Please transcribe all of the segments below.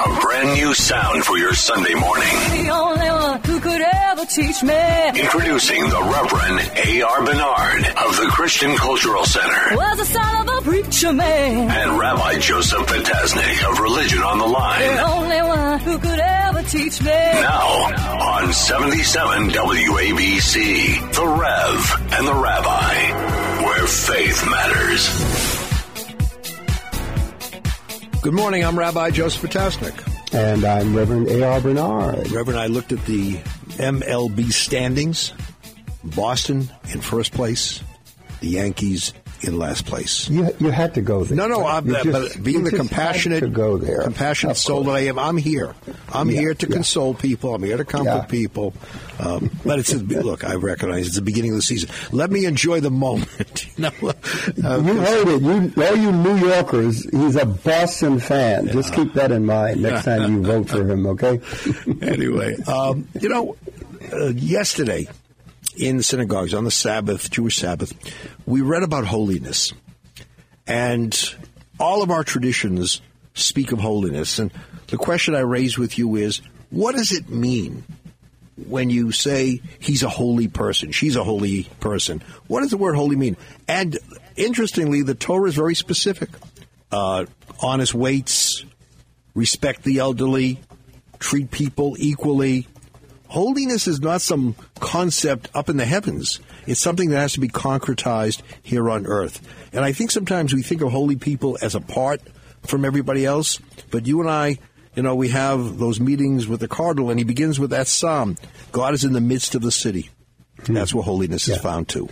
A brand new sound for your Sunday morning. The only one who could ever teach me. Introducing the Reverend A. R. Bernard of the Christian Cultural Center. Was a son of a preacher man. And Rabbi Joseph Potasnik of Religion on the Line. The only one who could ever teach me. Now on 77 WABC, The Rev and The Rabbi, where faith matters. Good morning. I'm Rabbi Joseph Potasnik. And I'm Reverend A. R. Bernard. Reverend, I looked at the MLB standings. Boston in first place. The Yankees in last place. You had to go there. No. Being the compassionate soul that I am, I'm here. I'm here to console people. I'm here to comfort people. But it's look. I recognize it's the beginning of the season. Let me enjoy the moment. You heard it. All you New Yorkers, he's a Boston fan. Yeah. Just keep that in mind next time you vote for him. Okay. Anyway, yesterday. In synagogues, on the Sabbath, Jewish Sabbath, we read about holiness. And all of our traditions speak of holiness. And the question I raise with you is, what does it mean when you say he's a holy person, she's a holy person? What does the word holy mean? And interestingly, the Torah is very specific. Honest weights, respect the elderly, treat people equally. Holiness is not some concept up in the heavens. It's something that has to be concretized here on earth. And I think sometimes we think of holy people as apart from everybody else. But you and I, we have those meetings with the cardinal, and he begins with that psalm. God is in the midst of the city. And that's where holiness is found, too.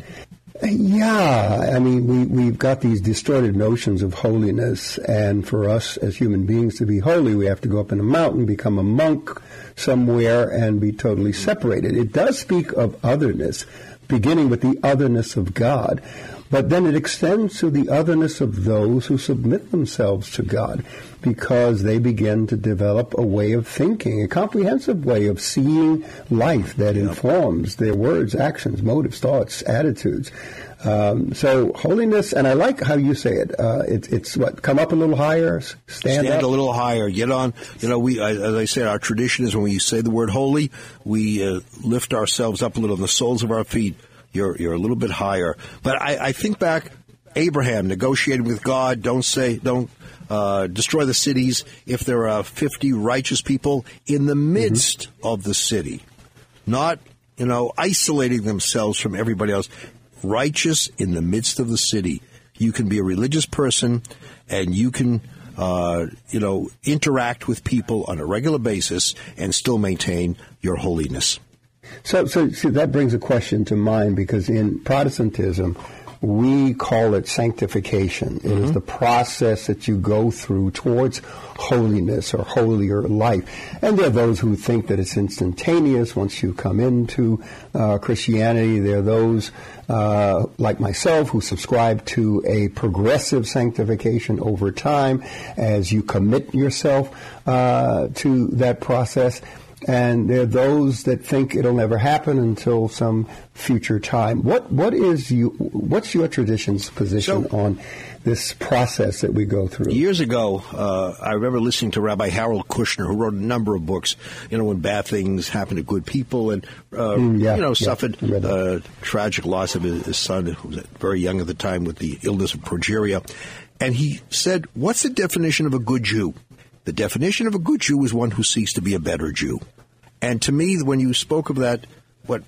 Yeah, I mean, we've got these distorted notions of holiness, and for us as human beings to be holy, we have to go up in a mountain, become a monk somewhere, and be totally separated. It does speak of otherness, beginning with the otherness of God, but then it extends to the otherness of those who submit themselves to God, because they begin to develop a way of thinking, a comprehensive way of seeing life that informs their words, actions, motives, thoughts, attitudes. So holiness, and I like how you say it. It's what, come up a little higher, stand up a little higher, get on. As I said, our tradition is when we say the word holy, we lift ourselves up a little, the soles of our feet. You're a little bit higher. But I think back, Abraham negotiating with God. Don't destroy the cities if there are 50 righteous people in the midst of the city, not isolating themselves from everybody else. Righteous in the midst of the city. You can be a religious person, and you can, interact with people on a regular basis and still maintain your holiness. So that brings a question to mind, because in Protestantism, we call it sanctification. It is the process that you go through towards holiness or holier life. And there are those who think that it's instantaneous once you come into Christianity. There are those like myself who subscribe to a progressive sanctification over time as you commit yourself to that process. And there are those that think it'll never happen until some future time. What's your tradition's position on this process that we go through? Years ago, I remember listening to Rabbi Harold Kushner, who wrote a number of books, when bad things happen to good people, and suffered tragic loss of his son, who was very young at the time, with the illness of progeria. And he said, what's the definition of a good Jew? The definition of a good Jew is one who seeks to be a better Jew. And to me, when you spoke of that,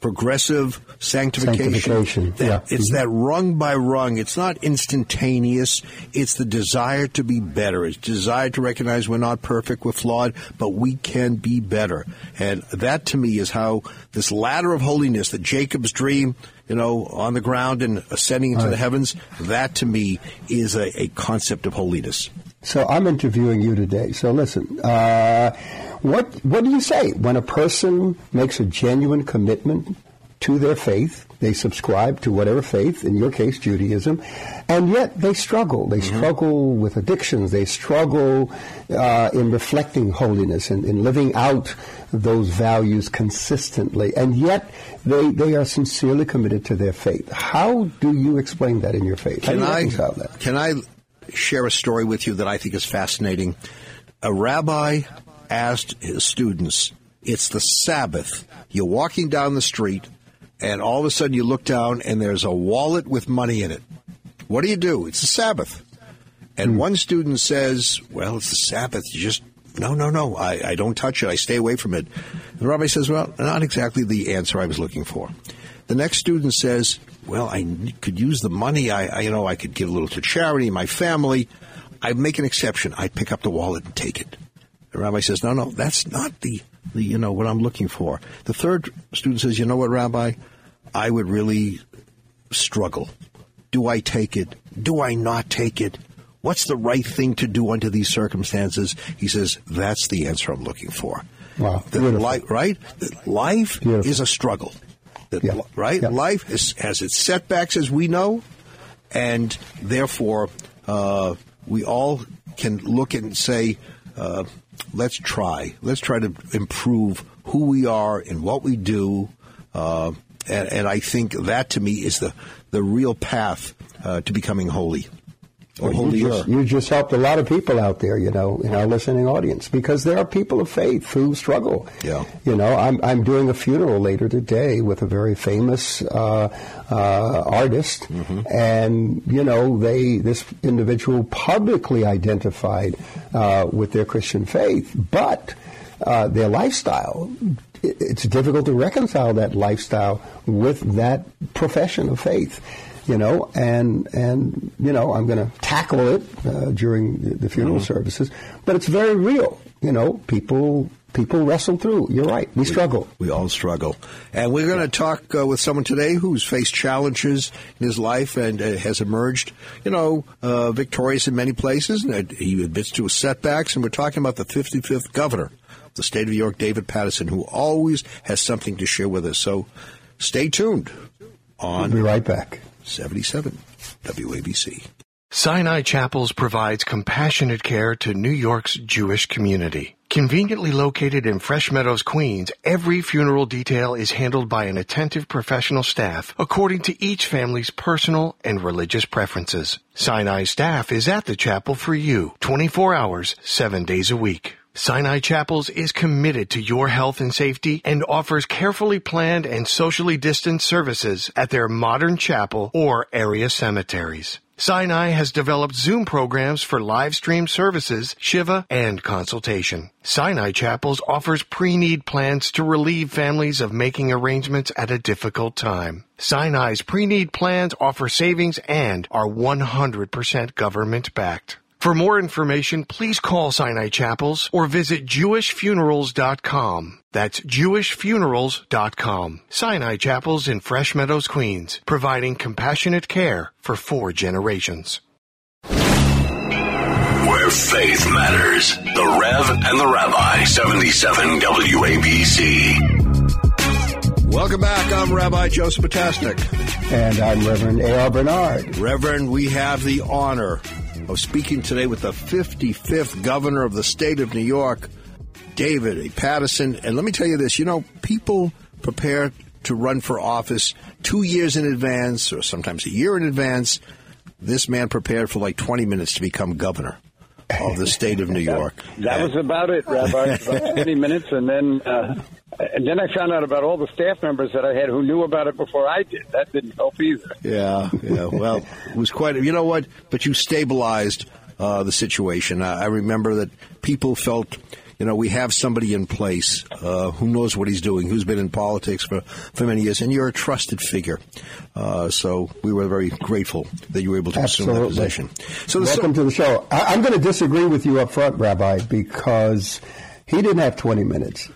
progressive sanctification. It's that rung by rung. It's not instantaneous. It's the desire to be better. It's desire to recognize we're not perfect, we're flawed, but we can be better. And that, to me, is how this ladder of holiness, the Jacob's dream, on the ground and ascending into the heavens, that, to me, is a concept of holiness. So I'm interviewing you today. So listen, what do you say when a person makes a genuine commitment to their faith? They subscribe to whatever faith, in your case, Judaism, and yet they struggle. They struggle with addictions. They struggle in reflecting holiness and in living out those values consistently. And yet they are sincerely committed to their faith. How do you explain that in your faith? Can I share a story with you that I think is fascinating? a rabbi asked his students, it's the Sabbath. You're walking down the street, and all of a sudden you look down, and there's a wallet with money in it. What do? It's the Sabbath. And one student says, well, it's the Sabbath. You just, no, I don't touch it. I stay away from it. And the rabbi says, well, not exactly the answer I was looking for. The next student says, well, I could use the money. I could give a little to charity, my family. I'd make an exception. I'd pick up the wallet and take it. The rabbi says, no, that's not the what I'm looking for. The third student says, you know what, Rabbi? I would really struggle. Do I take it? Do I not take it? What's the right thing to do under these circumstances? He says, that's the answer I'm looking for. Wow. Life beautiful. Is a struggle. Life has its setbacks, as we know, and therefore we all can look and say, let's try. Let's try to improve who we are and what we do. And I think that, to me, is the real path to becoming holy. You just helped a lot of people out there, in our listening audience, because there are people of faith who struggle. Yeah. I'm doing a funeral later today with a very famous artist, mm-hmm. and this individual publicly identified with their Christian faith, but their lifestyle. It's difficult to reconcile that lifestyle with that profession of faith. I'm going to tackle it during the funeral mm-hmm. services, but it's very real. People wrestle through. You're right. We struggle. We all struggle. And we're going to talk with someone today who's faced challenges in his life and has emerged, victorious in many places. And he admits to setbacks. And we're talking about the 55th governor of the state of New York, David Paterson, who always has something to share with us. So stay tuned. We'll be right back. 77 WABC. Sinai Chapels provides compassionate care to New York's Jewish community. Conveniently located in Fresh Meadows, Queens, every funeral detail is handled by an attentive professional staff according to each family's personal and religious preferences. Sinai staff is at the chapel for you, 24 hours, 7 days a week. Sinai Chapels is committed to your health and safety and offers carefully planned and socially distanced services at their modern chapel or area cemeteries. Sinai has developed Zoom programs for live stream services, Shiva, and consultation. Sinai Chapels offers pre-need plans to relieve families of making arrangements at a difficult time. Sinai's pre-need plans offer savings and are 100% government-backed. For more information, please call Sinai Chapels or visit JewishFunerals.com. That's JewishFunerals.com. Sinai Chapels in Fresh Meadows, Queens, providing compassionate care for 4 generations. Where faith matters. The Rev and the Rabbi, 77 WABC. Welcome back. I'm Rabbi Joseph Potasnik. And I'm Reverend A. R. Bernard. Reverend, we have the honor of speaking today with the 55th governor of the state of New York, David A. Paterson. And let me tell you this, people prepare to run for office 2 years in advance or sometimes a year in advance. This man prepared for like 20 minutes to become governor of the state of New York. That was about it, Rabbi, about 20 minutes. And then I found out about all the staff members that I had who knew about it before I did. That didn't help either. Yeah. Well, it was quite you know what? But you stabilized the situation. I remember that people felt, we have somebody in place who knows what he's doing, who's been in politics for many years, and you're a trusted figure. So we were very grateful that you were able to assume that position. So welcome to the show. I'm going to disagree with you up front, Rabbi, because he didn't have 20 minutes,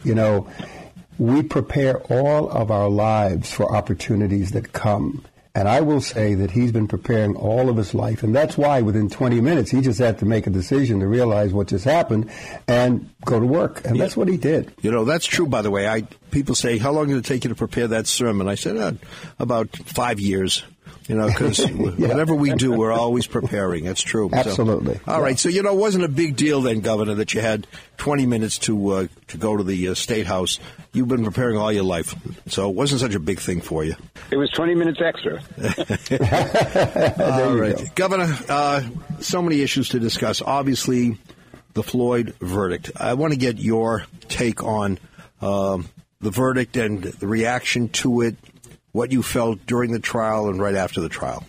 We prepare all of our lives for opportunities that come. And I will say that he's been preparing all of his life. And that's why within 20 minutes, he just had to make a decision to realize what just happened and go to work. And that's what he did. That's true, by the way. People say, how long did it take you to prepare that sermon? I said, about 5 years. Because whatever we do, we're always preparing. That's true. Absolutely. So, all right. So, it wasn't a big deal then, Governor, that you had 20 minutes to go to the State House. You've been preparing all your life, so it wasn't such a big thing for you. It was 20 minutes extra. All right. Governor, so many issues to discuss. Obviously, the Floyd verdict. I want to get your take on the verdict and the reaction to it, what you felt during the trial and right after the trial.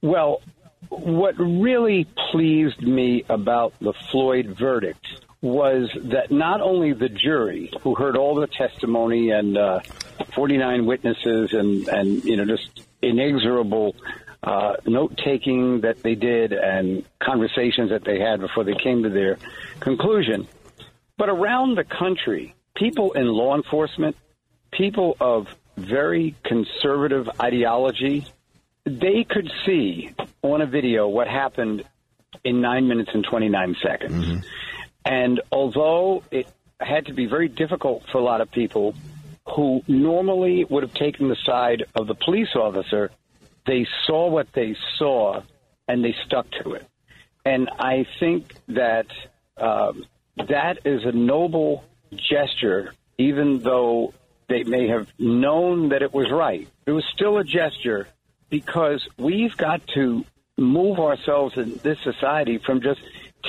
Well, what really pleased me about the Floyd verdict was that not only the jury, who heard all the testimony and 49 witnesses and you know, just inexorable note-taking that they did and conversations that they had before they came to their conclusion, but around the country, people in law enforcement, people of very conservative ideology, they could see on a video what happened in 9 minutes and 29 seconds. Mm-hmm. And although it had to be very difficult for a lot of people who normally would have taken the side of the police officer, they saw what they saw and they stuck to it. And I think that that is a noble gesture, even though they may have known that it was right. It was still a gesture because we've got to move ourselves in this society from just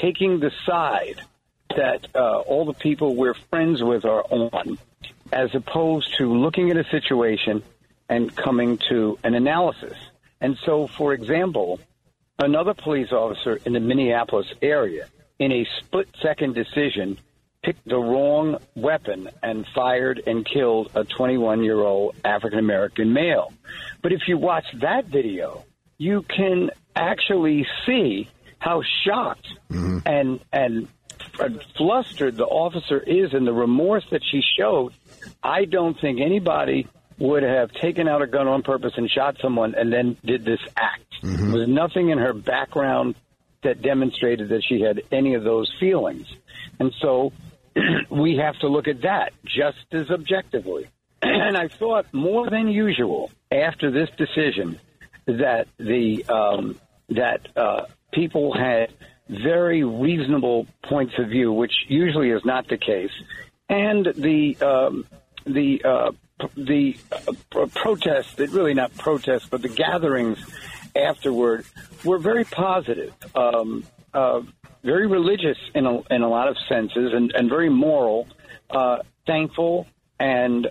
taking the side that all the people we're friends with are on, as opposed to looking at a situation and coming to an analysis. And so, for example, another police officer in the Minneapolis area, in a split-second decision, picked the wrong weapon and fired and killed a 21-year-old African-American male. But if you watch that video, you can actually see how shocked mm-hmm. and flustered the officer is, and the remorse that she showed. I don't think anybody would have taken out a gun on purpose and shot someone and then did this act. Mm-hmm. There was nothing in her background that demonstrated that she had any of those feelings. And so we have to look at that just as objectively. And I thought more than usual after this decision that people had very reasonable points of view, which usually is not the case. And the protests, really not protests, but the gatherings afterward were very positive, very religious in a lot of senses, and very moral, thankful, and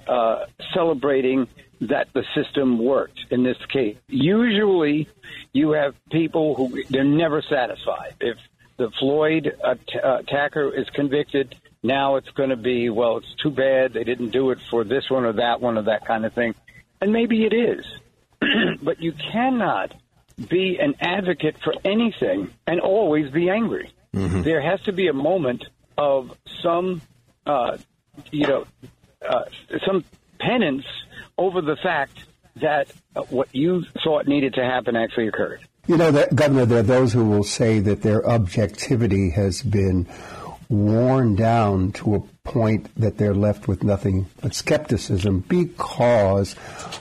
celebrating that the system worked in this case. Usually you have people who they're never satisfied. If the Floyd attacker is convicted, now it's going to be, well, it's too bad they didn't do it for this one or that kind of thing. And maybe it is. But you cannot be an advocate for anything and always be angry. Mm-hmm. There has to be a moment of some penance over the fact that what you thought needed to happen actually occurred. You know, that, Governor, there are those who will say that their objectivity has been worn down to a point that they're left with nothing but skepticism because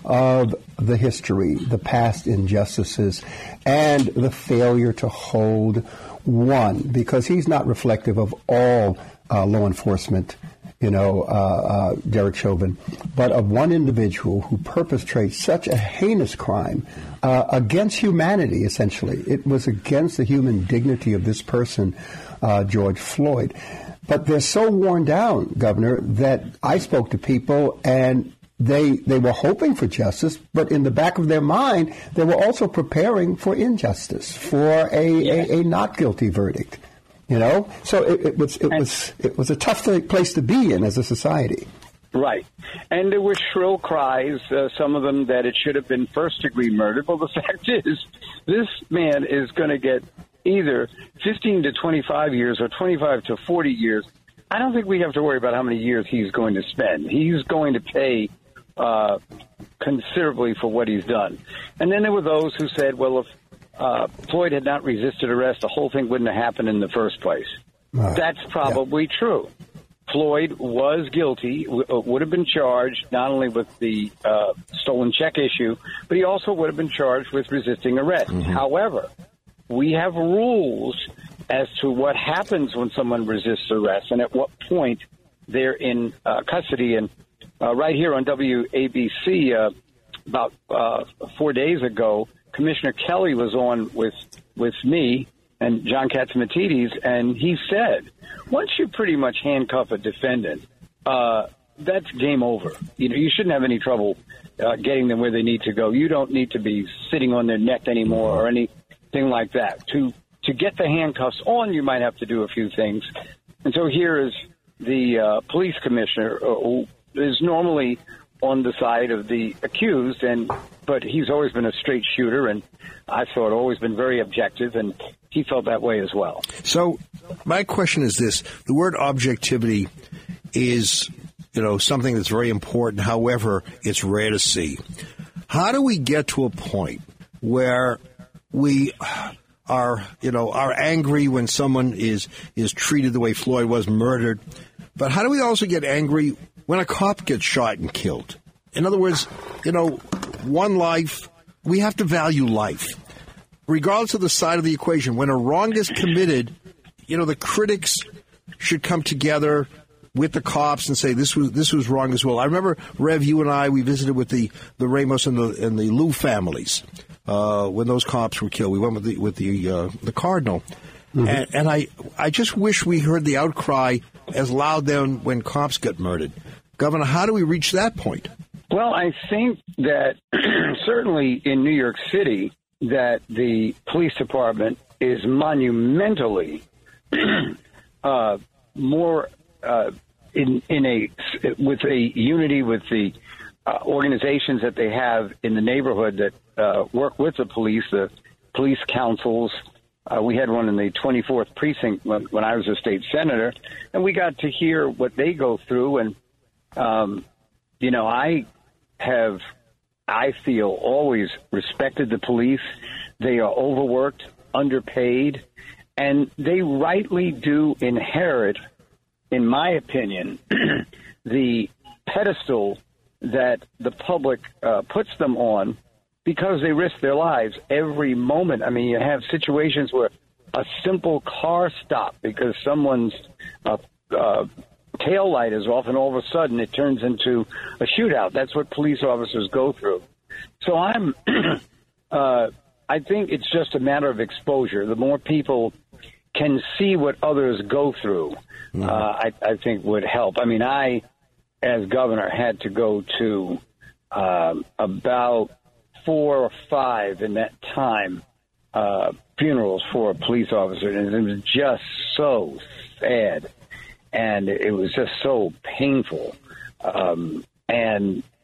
of the history, the past injustices, and the failure to hold one, because he's not reflective of all law enforcement, Derek Chauvin, but of one individual who perpetrates such a heinous crime against humanity, essentially. It was against the human dignity of this person, George Floyd. But they're so worn down, Governor, that I spoke to people and they were hoping for justice, but in the back of their mind, they were also preparing for injustice, for a not guilty verdict. You know, so it was a tough place to be in as a society. Right. And there were shrill cries, some of them that it should have been first degree murder. Well, the fact is this man is going to get either 15 to 25 years or 25 to 40 years. I don't think we have to worry about how many years he's going to spend. He's going to pay considerably for what he's done. And then there were those who said, well, if Floyd had not resisted arrest, the whole thing wouldn't have happened in the first place. That's probably true. Floyd was guilty, would have been charged not only with the stolen check issue, but he also would have been charged with resisting arrest. Mm-hmm. However, we have rules as to what happens when someone resists arrest and at what point they're in custody. And right here on WABC about 4 days ago, Commissioner Kelly was on with me and John Katsimatidis, and he said, once you pretty much handcuff a defendant, that's game over. You know, you shouldn't have any trouble getting them where they need to go. You don't need to be sitting on their neck anymore or anything like that. To get the handcuffs on, you might have to do a few things. And so here is the police commissioner who is normally on the side of the accused, but he's always been a straight shooter, and I thought always been very objective, and he felt that way as well. So my question is this. The word objectivity is, something that's very important. However, it's rare to see. How do we get to a point where we are angry when someone is treated the way Floyd was, murdered? But how do we also get angry when a cop gets shot and killed? In other words, one life, we have to value life. Regardless of the side of the equation, when a wrong is committed, the critics should come together with the cops and say this was wrong as well. I remember, Rev, you and I, we visited with the Ramos and the Lou families when those cops were killed. We went with the Cardinal. Mm-hmm. And I just wish we heard the outcry as loud then when cops got murdered. Governor, how do we reach that point? Well, I think that certainly in New York City that the police department is monumentally more with a unity with the organizations that they have in the neighborhood that work with the police councils. We had one in the 24th precinct when I was a state senator, and we got to hear what they go through. And, I feel, always respected the police. They are overworked, underpaid, and they rightly do inherit, in my opinion, the pedestal that the public puts them on, because they risk their lives every moment. I mean, you have situations where a simple car stop because someone's taillight is off, and all of a sudden it turns into a shootout. That's what police officers go through. So I think it's just a matter of exposure. The more people can see what others go through, I think would help. I mean, I, as governor, had to go to about 4 or 5 in that time funerals for a police officer, and it was just so sad, and it was just so painful, and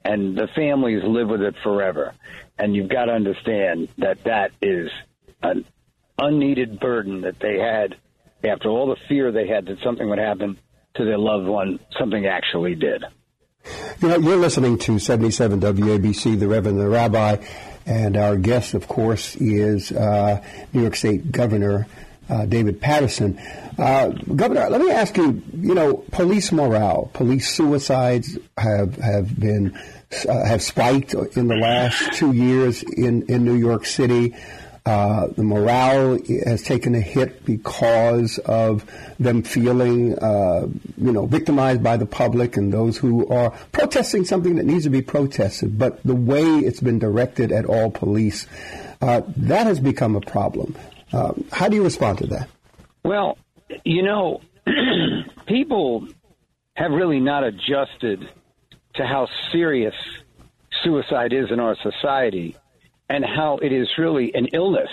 the families live with it forever. And you've got to understand that is an unneeded burden that they had after all the fear they had that something would happen to their loved one. Something actually did. You're listening to 77 WABC, The Rev and The Rabbi, and our guest, of course, is New York State Governor David Paterson. Governor, let me ask you, police morale, police suicides have spiked in the last 2 years in New York City. The morale has taken a hit because of them feeling, victimized by the public and those who are protesting something that needs to be protested. But the way it's been directed at all police, that has become a problem. How do you respond to that? Well, people have really not adjusted to how serious suicide is in our society, and how it is really an illness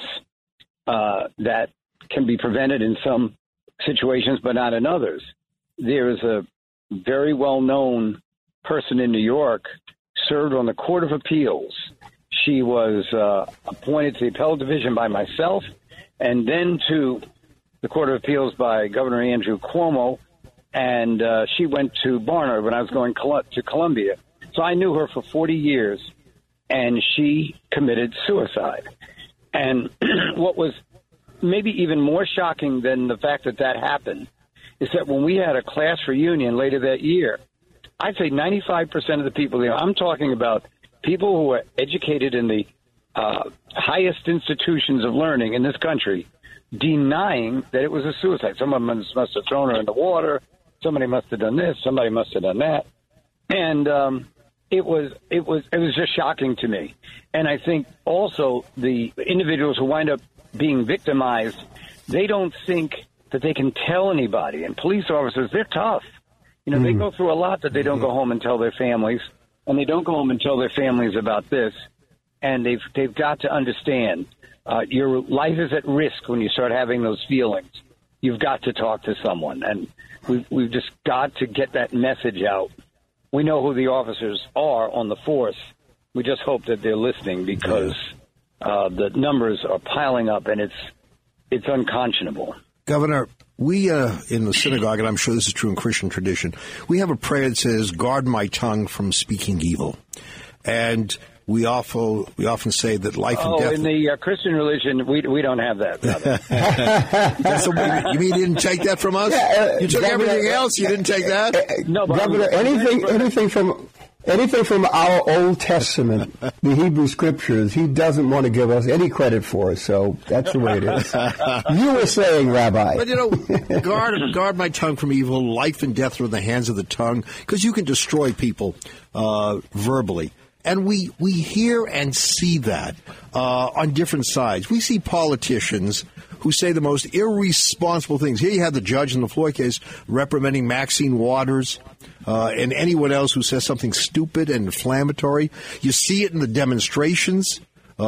that can be prevented in some situations but not in others. There is a very well-known person in New York, served on the Court of Appeals. She was appointed to the Appellate Division by myself, and then to the Court of Appeals by Governor Andrew Cuomo, and she went to Barnard when I was going to Columbia. So I knew her for 40 years. And she committed suicide. And what was maybe even more shocking than the fact that happened is that when we had a class reunion later that year, I'd say 95% of the people there, I'm talking about people who are educated in the highest institutions of learning in this country, denying that it was a suicide. Someone must have thrown her in the water. Somebody must have done this. Somebody must have done that. And It was just shocking to me. And I think also the individuals who wind up being victimized they don't think that they can tell anybody. And police officers, they're tough. You know, they go through a lot that they don't go home and tell their families, and they don't go home and tell their families about this. And they've got to understand your life is at risk when you start having those feelings. You've got to talk to someone, and we've just got to get that message out. We know who the officers are on the force. We just hope that they're listening, because the numbers are piling up, and it's unconscionable. Governor, we in the synagogue, and I'm sure this is true in Christian tradition, we have a prayer that says, "Guard my tongue from speaking evil," and we often say that life and death. Oh, in the Christian religion, we don't have that. That's you mean you didn't take that from us? You took Governor, everything else. You didn't take that. No, but Governor, anything from our Old Testament, the Hebrew Scriptures, he doesn't want to give us any credit for. So that's the way it is. You were saying, Rabbi. But, you know, guard my tongue from evil. Life and death are in the hands of the tongue, because you can destroy people verbally. And we hear and see that on different sides. We see politicians who say the most irresponsible things. Here you have the judge in the Floyd case reprimanding Maxine Waters and anyone else who says something stupid and inflammatory. You see it in the demonstrations, you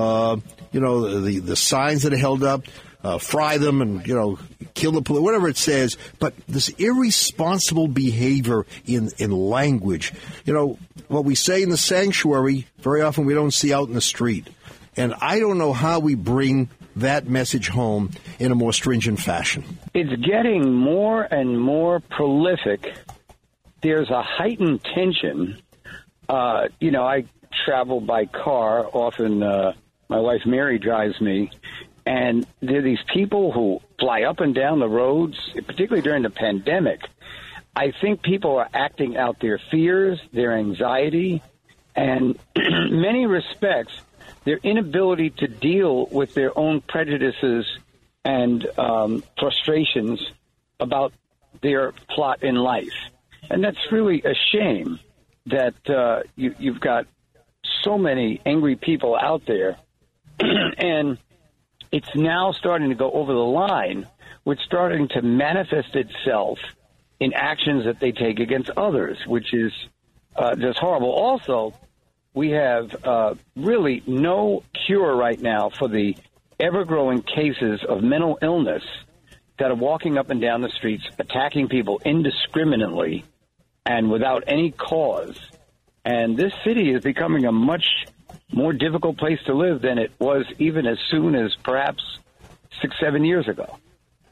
know, the signs that are held up, fry them and, you know, kill the police, whatever it says. But this irresponsible behavior in language, you know, what we say in the sanctuary, very often we don't see out in the street. And I don't know how we bring that message home in a more stringent fashion. It's getting more and more prolific. There's a heightened tension. You know, I travel by car. Often my wife Mary drives me. And there are these people who fly up and down the roads, particularly during the pandemic. I think people are acting out their fears, their anxiety, and in many respects, their inability to deal with their own prejudices and frustrations about their plot in life. And that's really a shame that you've got so many angry people out there. And it's now starting to go over the line, which is starting to manifest itself in actions that they take against others, which is just horrible. Also, we have really no cure right now for the ever-growing cases of mental illness that are walking up and down the streets, attacking people indiscriminately and without any cause. And this city is becoming a much more difficult place to live than it was even as soon as perhaps 6-7 years ago.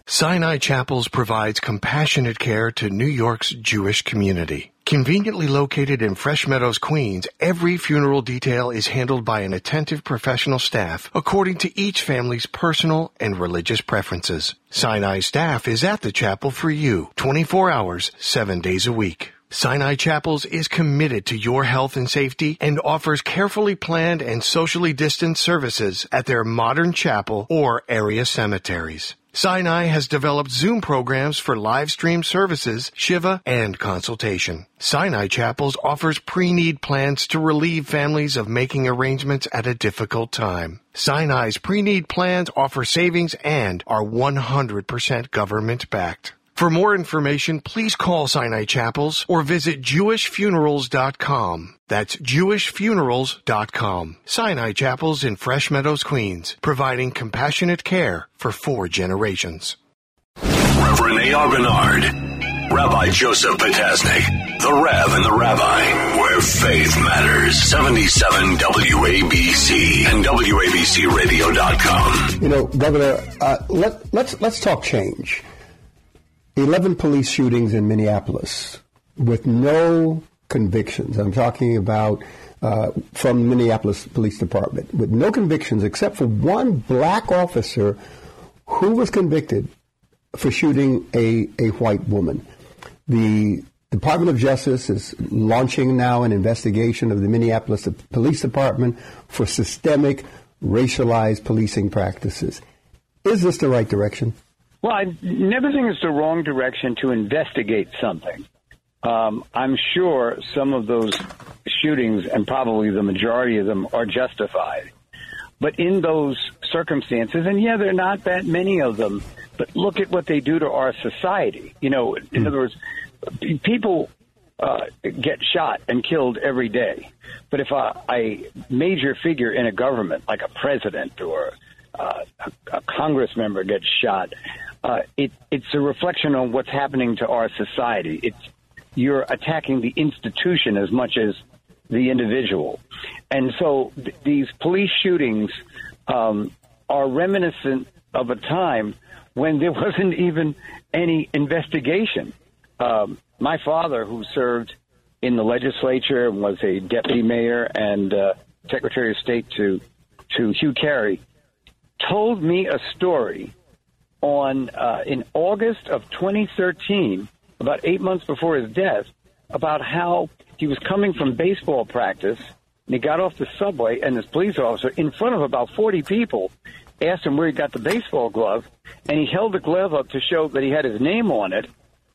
Sinai Chapels provides compassionate care to New York's Jewish community. Conveniently located in Fresh Meadows, Queens, every funeral detail is handled by an attentive professional staff according to each family's personal and religious preferences. Sinai staff is at the chapel for you 24 hours, 7 days a week. Sinai Chapels is committed to your health and safety and offers carefully planned and socially distanced services at their modern chapel or area cemeteries. Sinai has developed Zoom programs for live stream services, Shiva, and consultation. Sinai Chapels offers pre-need plans to relieve families of making arrangements at a difficult time. Sinai's pre-need plans offer savings and are 100% government-backed. For more information, please call Sinai Chapels or visit JewishFunerals.com. That's JewishFunerals.com. Sinai Chapels in Fresh Meadows, Queens, providing compassionate care for 4 generations. Reverend A. R. Bernard, Rabbi Joseph Potasnik, The Rev and The Rabbi, where faith matters. 77 WABC and WABCRadio.com. You know, Governor, let's talk change. 11 police shootings in Minneapolis with no convictions. I'm talking about from the Minneapolis Police Department with no convictions except for one black officer who was convicted for shooting a white woman. The Department of Justice is launching now an investigation of the Minneapolis Police Department for systemic racialized policing practices. Is this the right direction? Well, I never think it's the wrong direction to investigate something. I'm sure some of those shootings, and probably the majority of them, are justified. But in those circumstances, and yeah, there are not that many of them, But look at what they do to our society. You know, in other words, people get shot and killed every day. But if a major figure in a government, like a president or a Congress member, gets shot, it's a reflection on what's happening to our society. You're attacking the institution as much as the individual. And so these police shootings are reminiscent of a time when there wasn't even any investigation. My father, who served in the legislature and was a deputy mayor and secretary of state to Hugh Carey, told me a story on in August of 2013, about 8 months before his death, about how he was coming from baseball practice and he got off the subway, and this police officer, in front of about 40 people, asked him where he got the baseball glove, and he held the glove up to show that he had his name on it,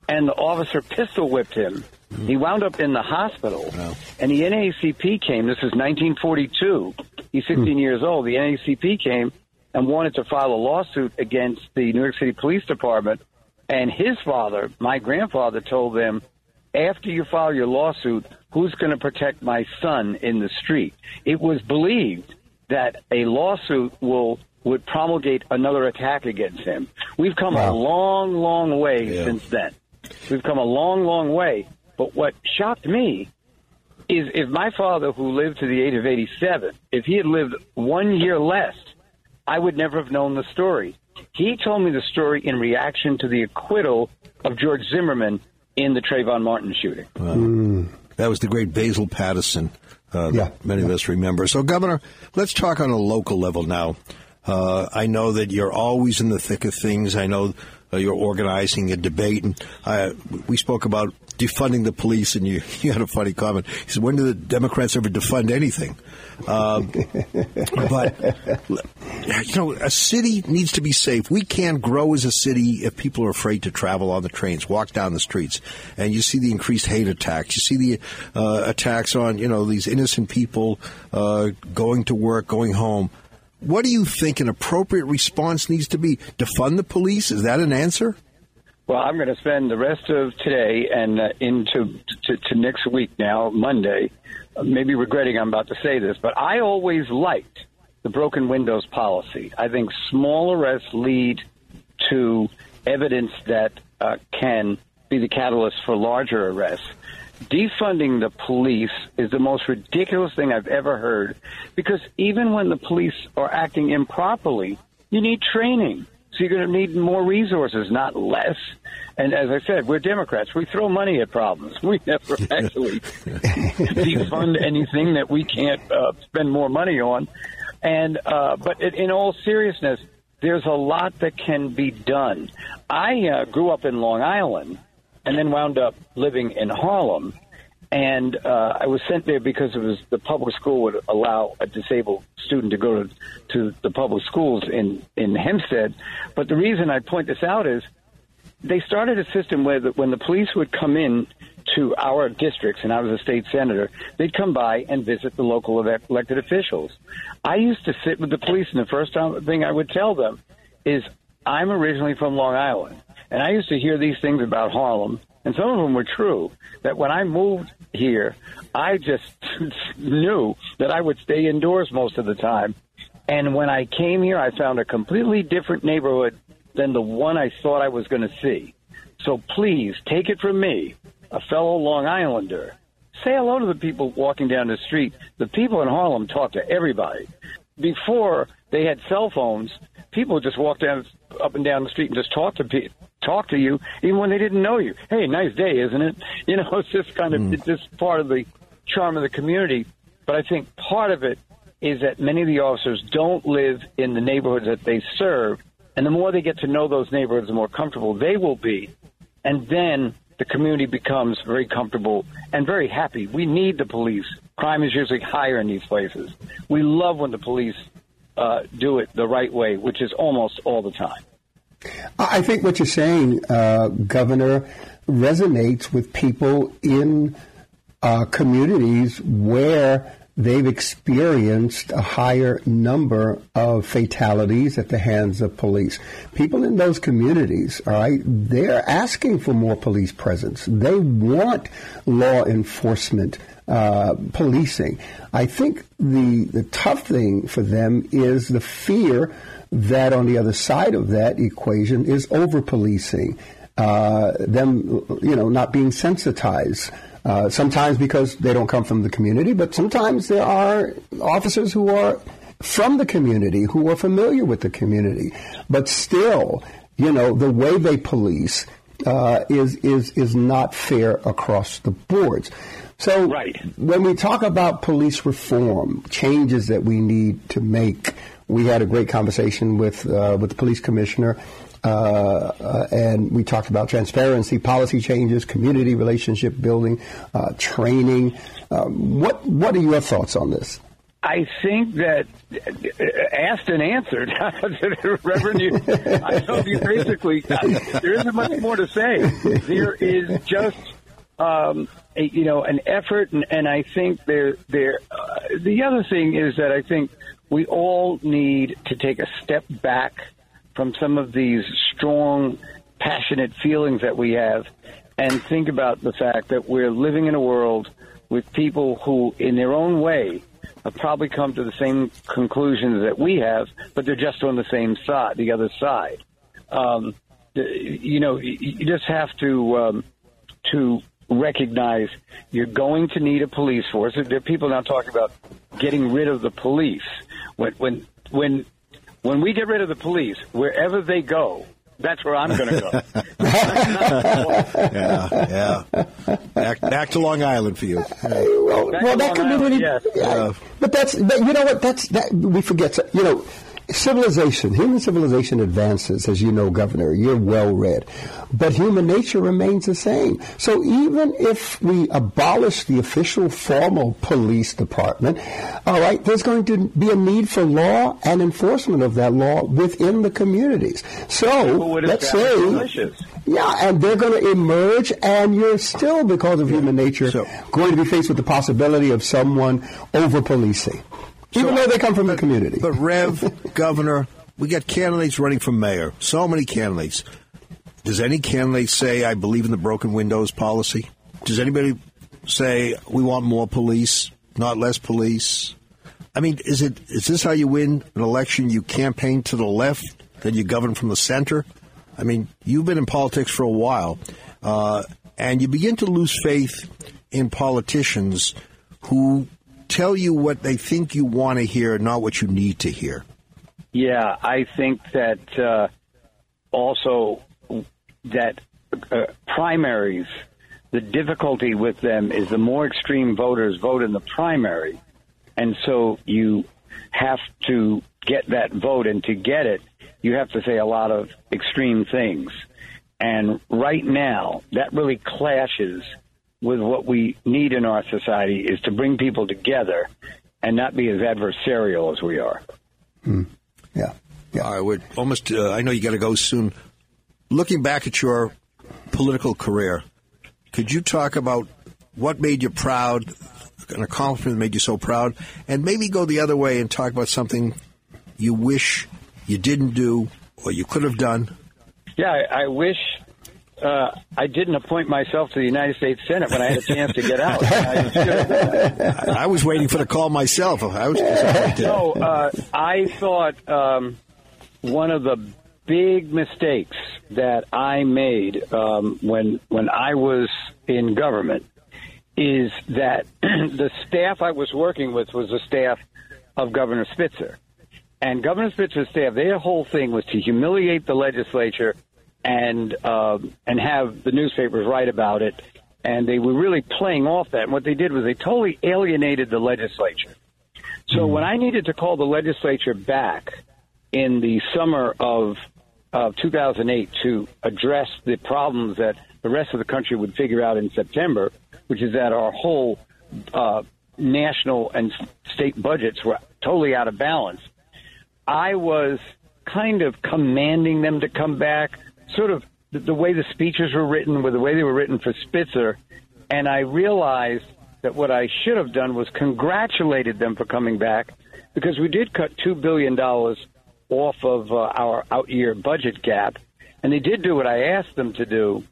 and the officer pistol whipped him. Mm-hmm. He wound up in the hospital. Wow. And the NAACP came. This is 1942. He's 16 years old. The NAACP came and wanted to file a lawsuit against the New York City Police Department. And his father, my grandfather, told them, after you file your lawsuit, who's going to protect my son in the street? It was believed that a lawsuit would promulgate another attack against him. We've come a long, long way since then. We've come a long, long way. But what shocked me is if my father, who lived to the age of 87, if he had lived 1 year less, I would never have known the story. He told me the story in reaction to the acquittal of George Zimmerman in the Trayvon Martin shooting. That was the great Basil Paterson, many of us remember. So, Governor, let's talk on a local level now. I know that you're always in the thick of things. I know you're organizing a debate. And we spoke about defunding the police, and you had a funny comment. He said, when do the Democrats ever defund anything? But, you know, a city needs to be safe. We can't grow as a city if people are afraid to travel on the trains, walk down the streets. And you see the increased hate attacks. You see the attacks on, you know, these innocent people going to work, going home. What do you think an appropriate response needs to be? Defund the police? Is that an answer? Well, I'm going to spend the rest of today and into next week now, Monday, maybe regretting I'm about to say this, but I always liked the broken windows policy. I think small arrests lead to evidence that can be the catalyst for larger arrests. Defunding the police is the most ridiculous thing I've ever heard, because even when the police are acting improperly, you need training. So you're going to need more resources, not less. And as I said, we're Democrats. We throw money at problems. We never actually defund anything that we can't spend more money on. And but in all seriousness, there's a lot that can be done. I grew up in Long Island and then wound up living in Harlem. And I was sent there because it was the public school would allow a disabled student to go to the public schools in Hempstead. But the reason I point this out is they started a system where when the police would come in to our districts, and I was a state senator, they'd come by and visit the local elected officials. I used to sit with the police, and the first thing I would tell them is, I'm originally from Long Island. And I used to hear these things about Harlem, and some of them were true, that when I moved here, I just knew that I would stay indoors most of the time. And when I came here, I found a completely different neighborhood than the one I thought I was going to see. So please take it from me, a fellow Long Islander. Say hello to the people walking down the street. The people in Harlem talk to everybody. Before they had cell phones, people just walked up and down the street and just talked to you, even when they didn't know you. Hey, nice day, isn't it? You know, it's just kind of it's just part of the charm of the community. But I think part of it is that many of the officers don't live in the neighborhoods that they serve. And the more they get to know those neighborhoods, the more comfortable they will be. And then the community becomes very comfortable and very happy. We need the police. Crime is usually higher in these places. We love when the police do it the right way, which is almost all the time. I think what you're saying, Governor, resonates with people in communities where they've experienced a higher number of fatalities at the hands of police. People in those communities, all right, they're asking for more police presence. They want law enforcement policing. I think the tough thing for them is the fear that on the other side of that equation is over-policing, them, you know, not being sensitized. Sometimes because they don't come from the community, but sometimes there are officers who are from the community, who are familiar with the community. But still, you know, the way they police is not fair across the boards. So when we talk about police reform, changes that we need to make, we had a great conversation with the police commissioner. And we talked about transparency, policy changes, community relationship building, training. What are your thoughts on this? I think that asked and answered, Reverend, I hope you basically, there isn't much more to say. There is just, you know, an effort. And I think the other thing is that I think we all need to take a step back from some of these strong, passionate feelings that we have and think about the fact that we're living in a world with people who, in their own way, have probably come to the same conclusions that we have, but they're just on the same side, the other side. You know, you just have to recognize you're going to need a police force. There are people now talking about getting rid of the police. When we get rid of the police, wherever they go, that's where I'm going to go. Back to Long Island for you. Well, that could be really. Yes. But you know what? We forget. You know, civilization, human civilization advances, as you know, Governor. You're well read, but human nature remains the same. So even if we abolish the official, formal police department, all right, there's going to be a need for law and enforcement of that law within the communities. So let's say, and they're going to emerge, and you're still, because of human nature, going to be faced with the possibility of someone over-policing, even though they come from the community. But Rev, Governor, we got candidates running for mayor, so many candidates. Does any candidate say, I believe in the broken windows policy? Does anybody say, we want more police, not less police? I mean, is this how you win an election? You campaign to the left, then you govern from the center? I mean, you've been in politics for a while, and you begin to lose faith in politicians who tell you what they think you want to hear, not what you need to hear. Yeah, I think that also that primaries, the difficulty with them is the more extreme voters vote in the primary. And so you have to get that vote. And to get it, you have to say a lot of extreme things. And right now, that really clashes with what we need in our society, is to bring people together and not be as adversarial as we are. Yeah. All right, we're almost, I know you got to go soon. Looking back at your political career, could you talk about what made you proud, an accomplishment that made you so proud, and maybe go the other way and talk about something you wish you didn't do or you could have done? Yeah, I wish I didn't appoint myself to the United States Senate when I had a chance to get out. I was waiting for the call myself. I was disappointed. No, I thought one of the big mistakes that I made when I was in government is that the staff I was working with was the staff of Governor Spitzer. And Governor Spitzer's staff, their whole thing was to humiliate the legislature and have the newspapers write about it. And they were really playing off that. And what they did was they totally alienated the legislature. So when I needed to call the legislature back in the summer of 2008 to address the problems that the rest of the country would figure out in September, which is that our whole national and state budgets were totally out of balance, I was kind of commanding them to come back, sort of the way the speeches were written, with the way they were written for Spitzer. And I realized that what I should have done was congratulated them for coming back, because we did cut $2 billion off of our out-year budget gap, and they did do what I asked them to do,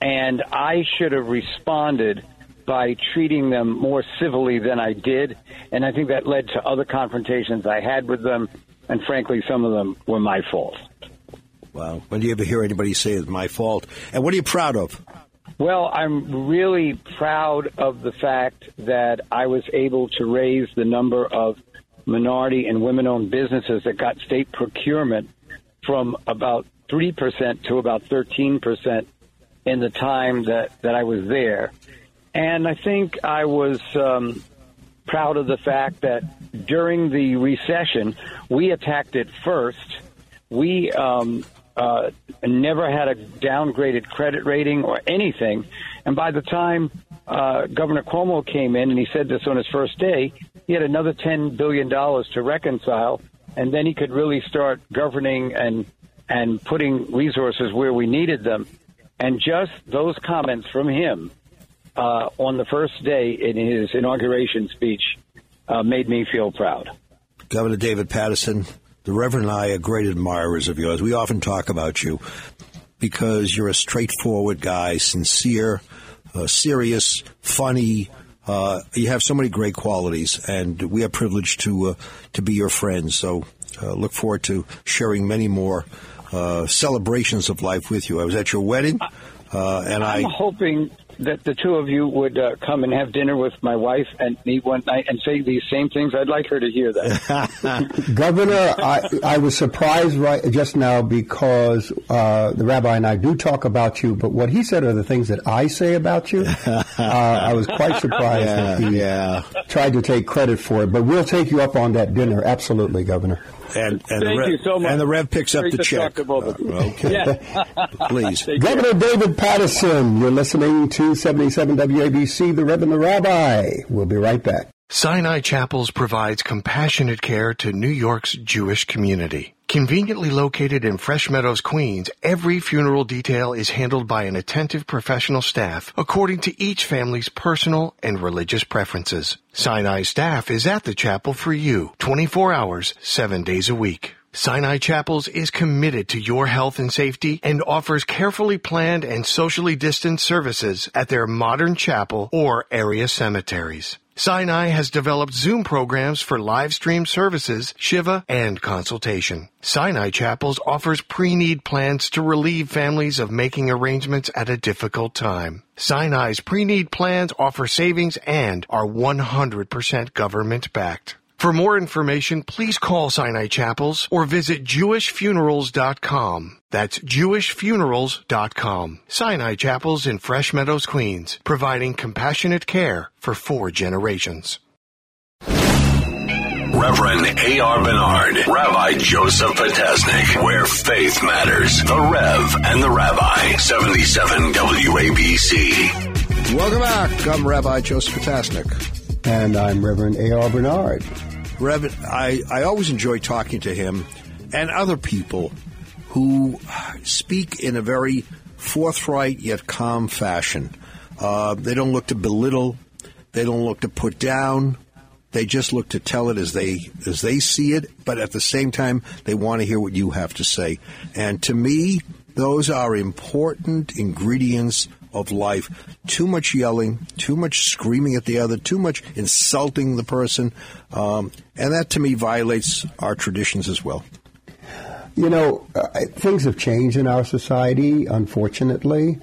and I should have responded by treating them more civilly than I did, and I think that led to other confrontations I had with them, and frankly, some of them were my fault. Wow. When do you ever hear anybody say it's my fault? And what are you proud of? Well, I'm really proud of the fact that I was able to raise the number of minority and women-owned businesses that got state procurement from about 3% to about 13% in the time that I was there. And I think I was proud of the fact that during the recession, we attacked it first. We never had a downgraded credit rating or anything. And by the time Governor Cuomo came in, and he said this on his first day, he had another $10 billion to reconcile, and then he could really start governing and putting resources where we needed them. And just those comments from him on the first day in his inauguration speech made me feel proud. Governor David Paterson, the Reverend and I are great admirers of yours. We often talk about you because you're a straightforward guy, sincere, serious, funny. You have so many great qualities, and we are privileged to be your friends. So look forward to sharing many more celebrations of life with you. I was at your wedding, and I'm hoping that the two of you would come and have dinner with my wife and me one night and say these same things. I'd like her to hear that. Governor, I was surprised just now because the rabbi and I do talk about you, but what he said are the things that I say about you. I was quite surprised that he tried to take credit for it, but we'll take you up on that dinner. Absolutely, Governor. And thank you so much. And the Rev picks up the check. Please. Governor David Paterson, you're listening to 77 WABC, The Rev and the Rabbi. We'll be right back. Sinai Chapels provides compassionate care to New York's Jewish community. Conveniently located in Fresh Meadows, Queens, every funeral detail is handled by an attentive professional staff according to each family's personal and religious preferences. Sinai staff is at the chapel for you 24 hours, 7 days a week. Sinai Chapels is committed to your health and safety and offers carefully planned and socially distanced services at their modern chapel or area cemeteries. Sinai has developed Zoom programs for live stream services, Shiva, and consultation. Sinai Chapels offers pre-need plans to relieve families of making arrangements at a difficult time. Sinai's pre-need plans offer savings and are 100% government-backed. For more information, please call Sinai Chapels or visit JewishFunerals.com. That's JewishFunerals.com. Sinai Chapels in Fresh Meadows, Queens, providing compassionate care for 4 generations. Reverend A. R. Bernard, Rabbi Joseph Potasnik, where faith matters. The Rev and the Rabbi, 77 WABC. Welcome back. I'm Rabbi Joseph Potasnik. And I'm Reverend A. R. Bernard. Reverend, I always enjoy talking to him and other people who speak in a very forthright yet calm fashion. They don't look to belittle. They don't look to put down. They just look to tell it as they see it. But at the same time, they want to hear what you have to say. And to me, those are important ingredients of life. Too much yelling, too much screaming at the other, too much insulting the person. And that, to me, violates our traditions as well. You know, things have changed in our society, unfortunately.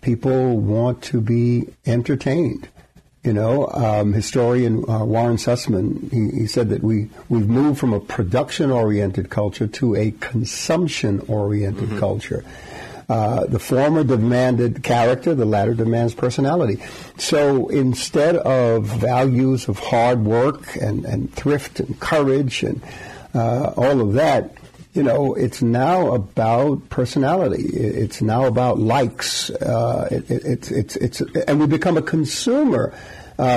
People want to be entertained. You know, historian Warren Sussman, he said that we've moved from a production-oriented culture to a consumption-oriented culture. The former demanded character, the latter demands personality. So instead of values of hard work and thrift and courage and all of that, you know, it's now about personality. It's now about likes. And we become a consumer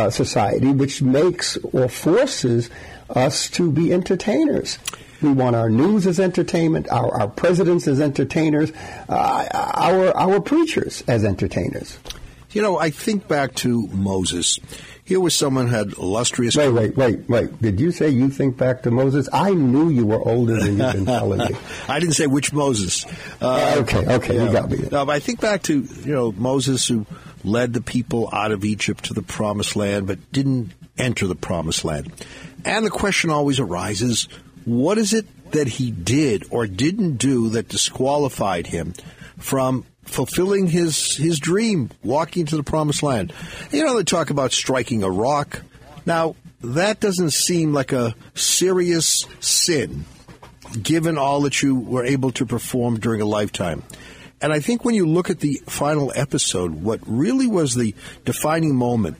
society, which makes or forces us to be entertainers. We want our news as entertainment, our presidents as entertainers, our preachers as entertainers. You know, I think back to Moses. Here was someone who had illustrious... Wait. Did you say you think back to Moses? I knew you were older than you've been telling me. I didn't say which Moses. Okay, you got me. No, but I think back to, Moses, who led the people out of Egypt to the Promised Land, but didn't enter the Promised Land. And the question always arises, what is it that he did or didn't do that disqualified him from fulfilling his dream, walking to the Promised Land? They talk about striking a rock. Now, that doesn't seem like a serious sin, given all that you were able to perform during a lifetime. And I think when you look at the final episode, what really was the defining moment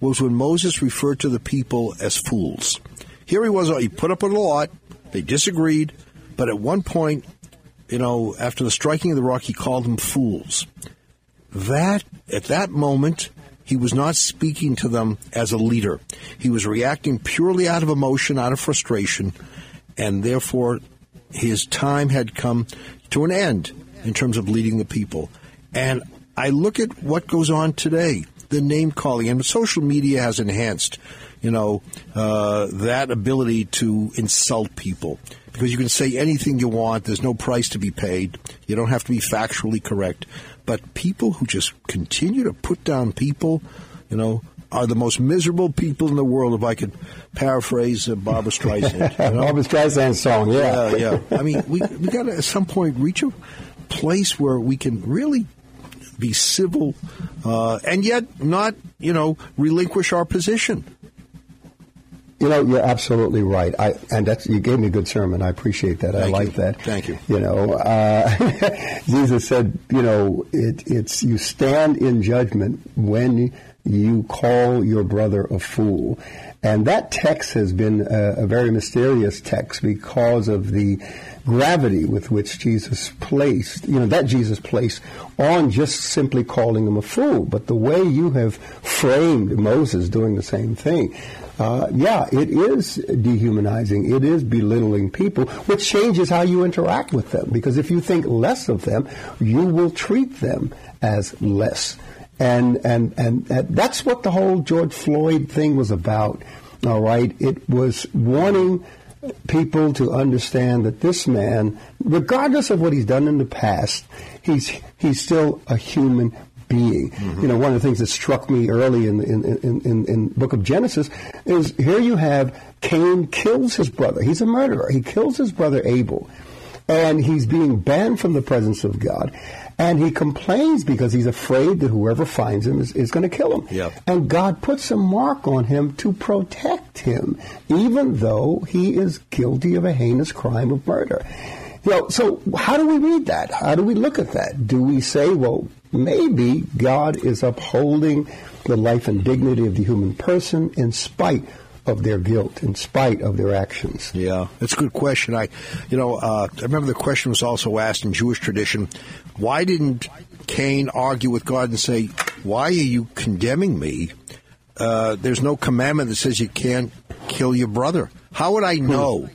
was when Moses referred to the people as fools. Here he was, he put up with a lot, they disagreed, but at one point, after the striking of the rock, he called them fools. At that moment, he was not speaking to them as a leader. He was reacting purely out of emotion, out of frustration, and therefore his time had come to an end in terms of leading the people. And I look at what goes on today, the name-calling, and social media has enhanced that ability to insult people, because you can say anything you want. There's no price to be paid. You don't have to be factually correct. But people who just continue to put down people, are the most miserable people in the world, if I could paraphrase Barbara Streisand. Barbara Streisand's song, yeah. I mean, we got to, at some point, reach a place where we can really be civil and yet not, relinquish our position. You're absolutely right. You gave me a good sermon. I appreciate that. I like that. Thank you. Jesus said, it's you stand in judgment when you call your brother a fool. And that text has been a very mysterious text because of the gravity with which Jesus placed, on just simply calling him a fool. But the way you have framed Moses doing the same thing, it is dehumanizing. It is belittling people, which changes how you interact with them. Because if you think less of them, you will treat them as less. And that's what the whole George Floyd thing was about, all right? It was wanting people to understand that this man, regardless of what he's done in the past, he's still a human being. Mm-hmm. One of the things that struck me early in Book of Genesis is here you have Cain kills his brother. He's a murderer. He kills his brother Abel, and he's being banned from the presence of God. And he complains because he's afraid that whoever finds him is going to kill him. Yep. And God puts a mark on him to protect him, even though he is guilty of a heinous crime of murder. So how do we read that? How do we look at that? Do we say, well, maybe God is upholding the life and dignity of the human person in spite of their guilt, in spite of their actions? Yeah, that's a good question. I remember the question was also asked in Jewish tradition, why didn't Cain argue with God and say, why are you condemning me? There's no commandment that says you can't kill your brother. How would I know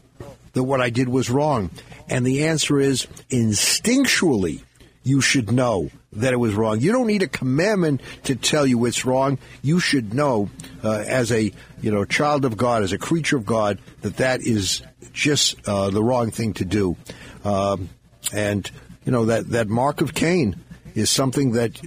that what I did was wrong? And the answer is, instinctually, you should know that it was wrong. You don't need a commandment to tell you it's wrong. You should know as a child of God, as a creature of God, that is just the wrong thing to do. That mark of Cain is something that,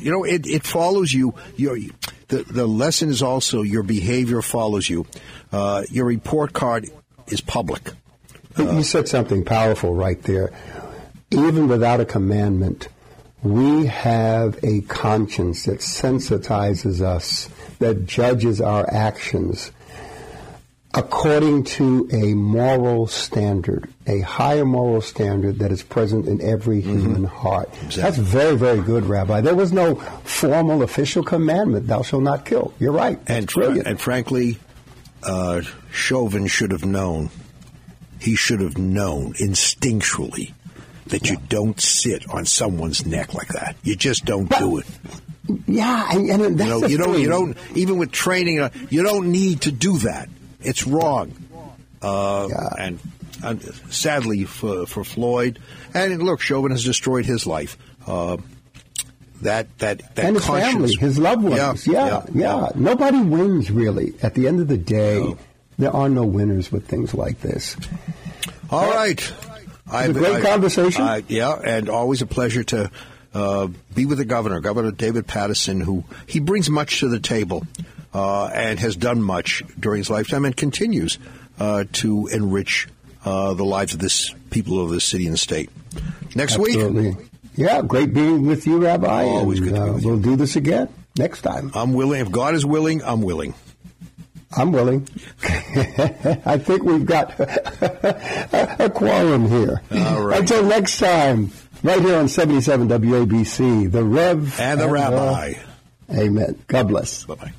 it follows you. The lesson is also your behavior follows you. Your report card is public. You said something powerful right there. Even without a commandment, we have a conscience that sensitizes us, that judges our actions according to a moral standard, a higher moral standard that is present in every human heart. Exactly. That's very, very good, Rabbi. There was no formal official commandment, thou shalt not kill. You're right. That's brilliant. And frankly, Chauvin should have known. He should have known instinctually that you don't sit on someone's neck like that. You just don't do it. Yeah, and that's the thing. Even with training, you don't need to do that. It's wrong. And sadly for Floyd, and look, Chauvin has destroyed his life. that and his conscience. Family, his loved ones. Yeah. Nobody wins, really. At the end of the day, there are no winners with things like this. All right. It was a great conversation. And always a pleasure to be with the governor, Governor David Paterson, who he brings much to the table and has done much during his lifetime and continues to enrich the lives of this people of this city and state. Next week. Yeah, great being with you, Rabbi. Always good to be with you. We'll do this again next time. I'm willing. If God is willing, I'm willing. I'm willing. I think we've got a quorum here. All right. Until next time, right here on 77 WABC, The Rev and the Rabbi. Amen. God bless. Bye-bye.